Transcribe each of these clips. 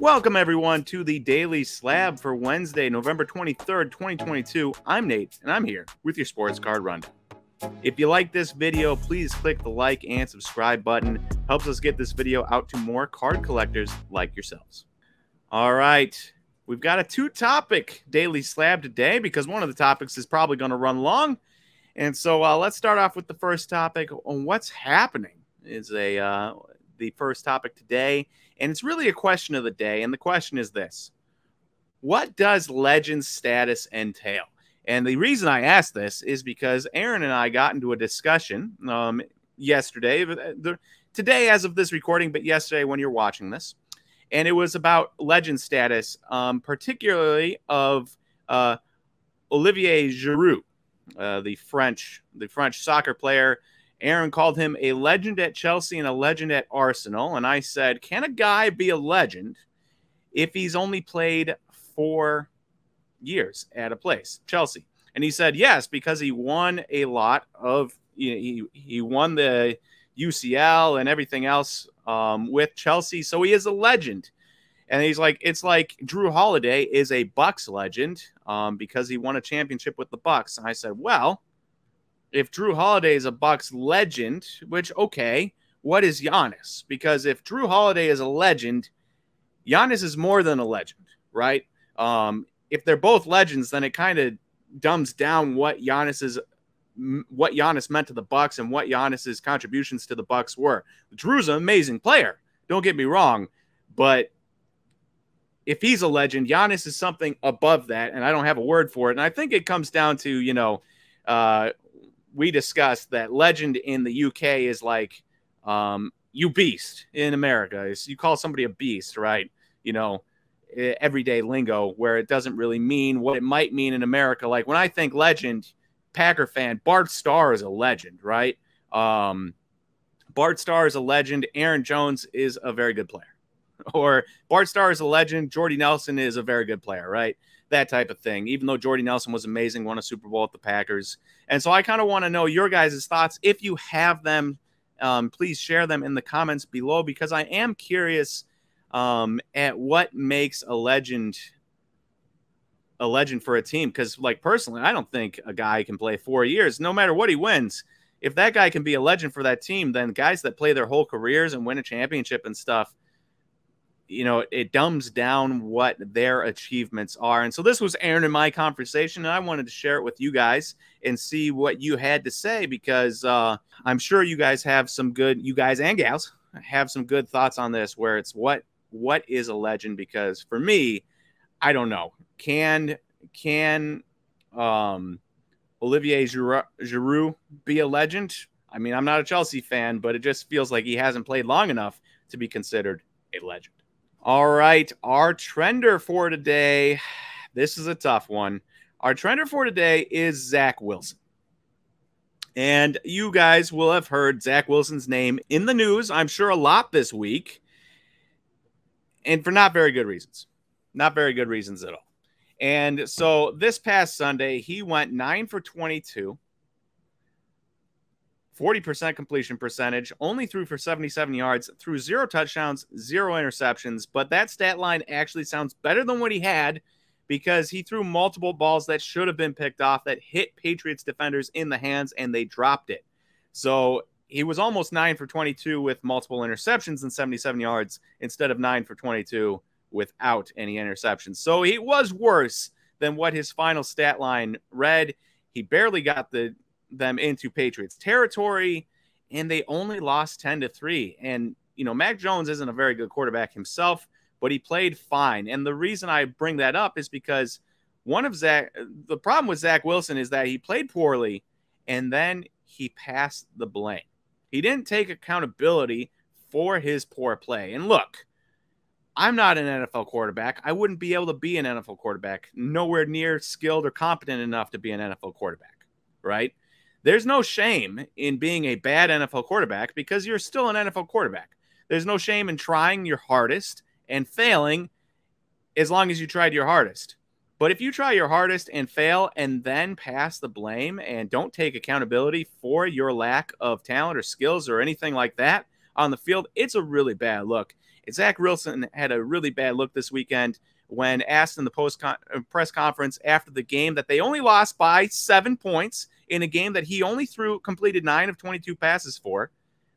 Welcome, everyone, to the Daily Slab for Wednesday, November 23rd, 2022. I'm Nate, and I'm here with your sports card rundown. If you like this video, please click the like and subscribe button. Helps us get this video out to more card collectors like yourselves. All right, we've got a two-topic Daily Slab today because one of the topics is probably going to run long. And so let's start off with the first topic on what's happening is the first topic today, and it's really a question of the day, and the question is this: what does legend status entail? And the reason I asked this is because Aaron and I got into a discussion yesterday, today as of this recording, but yesterday when you're watching this, and it was about legend status, particularly of Olivier Giroud, the French soccer player. Aaron called him a legend at Chelsea and a legend at Arsenal. And I said, can a guy be a legend if he's only played 4 years at a place, Chelsea? And he said, yes, because he won a lot of, he won the UCL and everything else with Chelsea. So he is a legend. And he's like, it's like Jrue Holiday is a Bucks legend because he won a championship with the Bucks. And I said, well, if Jrue Holiday is a Bucks legend, which, okay, what is Giannis? Because if Jrue Holiday is a legend, Giannis is more than a legend, right? If they're both legends, then it kind of dumbs down what Giannis meant to the Bucks and what Giannis's contributions to the Bucks were. Jrue's an amazing player, don't get me wrong, but if he's a legend, Giannis is something above that, and I don't have a word for it. And I think it comes down to, we discussed that legend in the UK is like, you beast in America. You call somebody a beast, right? Everyday lingo where it doesn't really mean what it might mean in America. Like when I think legend, Packer fan, Bart Starr is a legend, right? Bart Starr is a legend. Aaron Jones is a very good player. Or Bart Starr is a legend. Jordy Nelson is a very good player, right? That type of thing, even though Jordy Nelson was amazing, won a Super Bowl with the Packers. And so I kind of want to know your guys' thoughts. If you have them, please share them in the comments below, because I am curious at what makes a legend for a team. Because, like, personally, I don't think a guy can play 4 years, no matter what he wins. If that guy can be a legend for that team, then guys that play their whole careers and win a championship and stuff, it dumbs down what their achievements are. And so this was Aaron and my conversation, and I wanted to share it with you guys and see what you had to say, because I'm sure you guys have some good, you guys and gals have some good thoughts on this, where it's what is a legend? Because for me, I don't know. Can Olivier Giroud be a legend? I mean, I'm not a Chelsea fan, but it just feels like he hasn't played long enough to be considered a legend. All right, our trender for today. This is a tough one. Our trender for today is Zach Wilson. And you guys will have heard Zach Wilson's name in the news, I'm sure, a lot this week. And for not very good reasons. Not very good reasons at all. And so this past Sunday, he went 9 for 22. 40% completion percentage, only threw for 77 yards, threw 0 touchdowns, 0 interceptions. But that stat line actually sounds better than what he had, because he threw multiple balls that should have been picked off that hit Patriots defenders in the hands, and they dropped it. So he was almost 9 for 22 with multiple interceptions and 77 yards instead of 9 for 22 without any interceptions. So he was worse than what his final stat line read. He barely got them into Patriots territory, and they only lost 10-3. And, Mac Jones isn't a very good quarterback himself, but he played fine. And the reason I bring that up is because the problem with Zach Wilson is that he played poorly and then he passed the blame. He didn't take accountability for his poor play. And look, I'm not an NFL quarterback. I wouldn't be able to be an NFL quarterback, nowhere near skilled or competent enough to be an NFL quarterback, right? There's no shame in being a bad NFL quarterback, because you're still an NFL quarterback. There's no shame in trying your hardest and failing, as long as you tried your hardest. But if you try your hardest and fail and then pass the blame and don't take accountability for your lack of talent or skills or anything like that on the field, it's a really bad look. Zach Wilson had a really bad look this weekend when asked in the press conference after the game that they only lost by 7 points in a game that he only completed 9 of 22 passes for.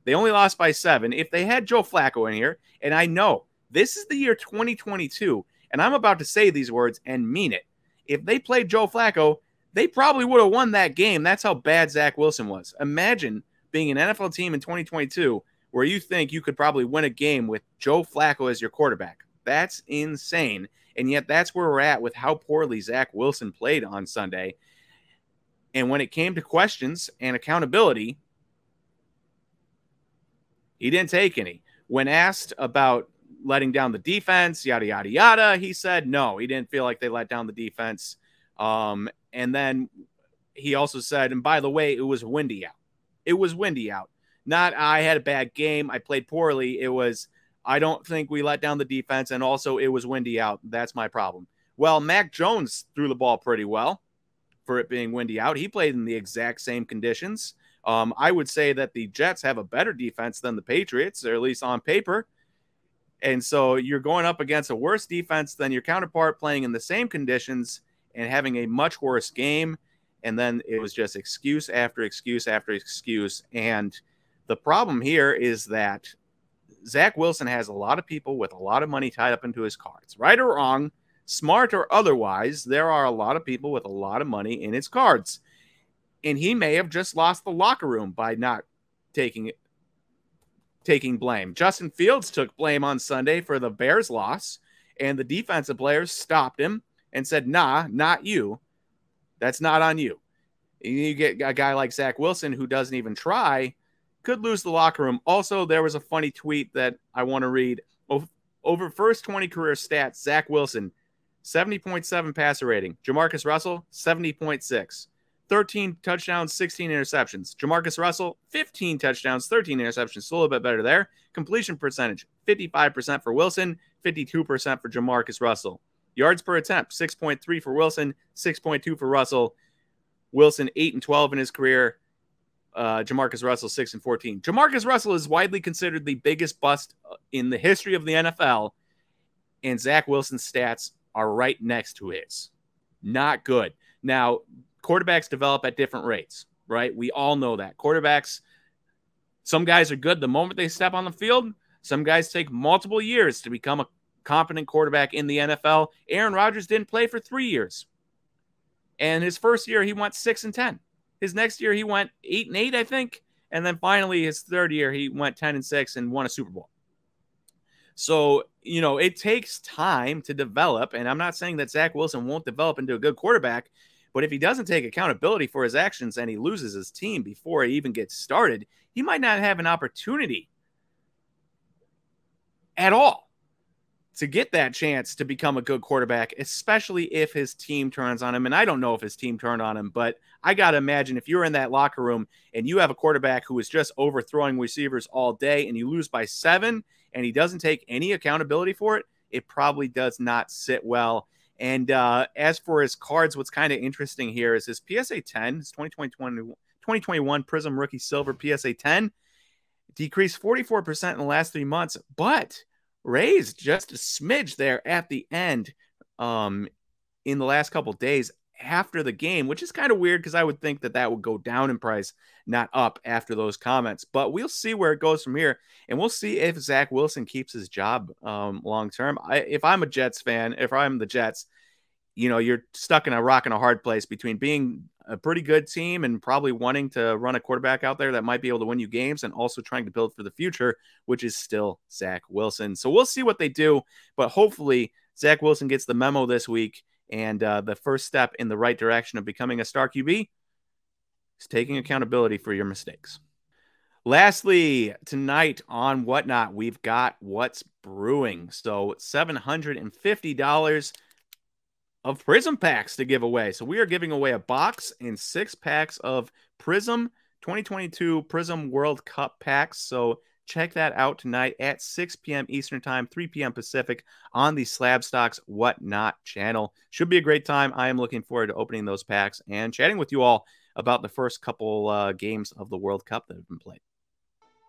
They only lost by 7. If they had Joe Flacco in here, and I know this is the year 2022, and I'm about to say these words and mean it. If they played Joe Flacco, they probably would have won that game. That's how bad Zach Wilson was. Imagine being an NFL team in 2022 where you think you could probably win a game with Joe Flacco as your quarterback. That's insane. And yet that's where we're at with how poorly Zach Wilson played on Sunday. And when it came to questions and accountability, he didn't take any. When asked about letting down the defense, yada, yada, yada, he said no, he didn't feel like they let down the defense. And then he also said, and by the way, it was windy out. It was windy out. Not I had a bad game, I played poorly. It was, I don't think we let down the defense, and also it was windy out. That's my problem. Well, Mac Jones threw the ball pretty well for it being windy out. He played in the exact same conditions. I would say that the Jets have a better defense than the Patriots, or at least on paper. And so you're going up against a worse defense than your counterpart playing in the same conditions and having a much worse game. And then it was just excuse after excuse after excuse. And the problem here is that Zach Wilson has a lot of people with a lot of money tied up into his cards. Right or wrong, smart or otherwise, there are a lot of people with a lot of money in his cards. And he may have just lost the locker room by not taking blame. Justin Fields took blame on Sunday for the Bears loss, and the defensive players stopped him and said, nah, not you. That's not on you. And you get a guy like Zach Wilson who doesn't even try, could lose the locker room. Also, there was a funny tweet that I want to read. Over first 20 career stats, Zach Wilson, 70.7 passer rating. Jamarcus Russell, 70.6. 13 touchdowns, 16 interceptions. Jamarcus Russell, 15 touchdowns, 13 interceptions. So a little bit better there. Completion percentage, 55% for Wilson, 52% for Jamarcus Russell. Yards per attempt, 6.3 for Wilson, 6.2 for Russell. Wilson, 8-12 in his career. Jamarcus Russell, 6-14. Jamarcus Russell is widely considered the biggest bust in the history of the NFL, and Zach Wilson's stats are right next to his. Not good. Now, quarterbacks develop at different rates, right? We all know that. Quarterbacks, some guys are good the moment they step on the field. Some guys take multiple years to become a competent quarterback in the NFL. Aaron Rodgers didn't play for 3 years. And his first year, he went 6-10. His next year, he went 8-8, I think. And then finally, his third year, he went 10-6 and won a Super Bowl. So, you know, it takes time to develop. And I'm not saying that Zach Wilson won't develop into a good quarterback, but if he doesn't take accountability for his actions and he loses his team before he even gets started, he might not have an opportunity at all to get that chance to become a good quarterback, especially if his team turns on him. And I don't know if his team turned on him, but I got to imagine if you're in that locker room and you have a quarterback who is just overthrowing receivers all day and you lose by 7 and he doesn't take any accountability for it, it probably does not sit well. And as for his cards, what's kind of interesting here is his PSA 10, his 2021 Prism Rookie Silver PSA 10, decreased 44% in the last 3 months, but raised just a smidge there at the end in the last couple days after the game, which is kind of weird because I would think that that would go down in price, not up after those comments. But we'll see where it goes from here, and we'll see if Zach Wilson keeps his job long-term. If I'm a Jets fan, if I'm the Jets, you know, you're stuck in a rock and a hard place between being a pretty good team and probably wanting to run a quarterback out there that might be able to win you games and also trying to build for the future, which is still Zach Wilson. So we'll see what they do, but hopefully Zach Wilson gets the memo this week. And the first step in the right direction of becoming a star QB is taking accountability for your mistakes. Lastly, tonight on Whatnot, we've got What's Brewing. So $750 of Prism packs to give away. So we are giving away a box and 6 packs of Prism 2022 Prism World Cup packs. So check that out tonight at 6 p.m. Eastern Time, 3 p.m. Pacific on the Slab Stocks Whatnot channel. Should be a great time. I am looking forward to opening those packs and chatting with you all about the first couple games of the World Cup that have been played.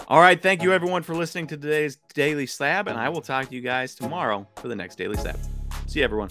All right. Thank you, everyone, for listening to today's Daily Slab, and I will talk to you guys tomorrow for the next Daily Slab. See you, everyone.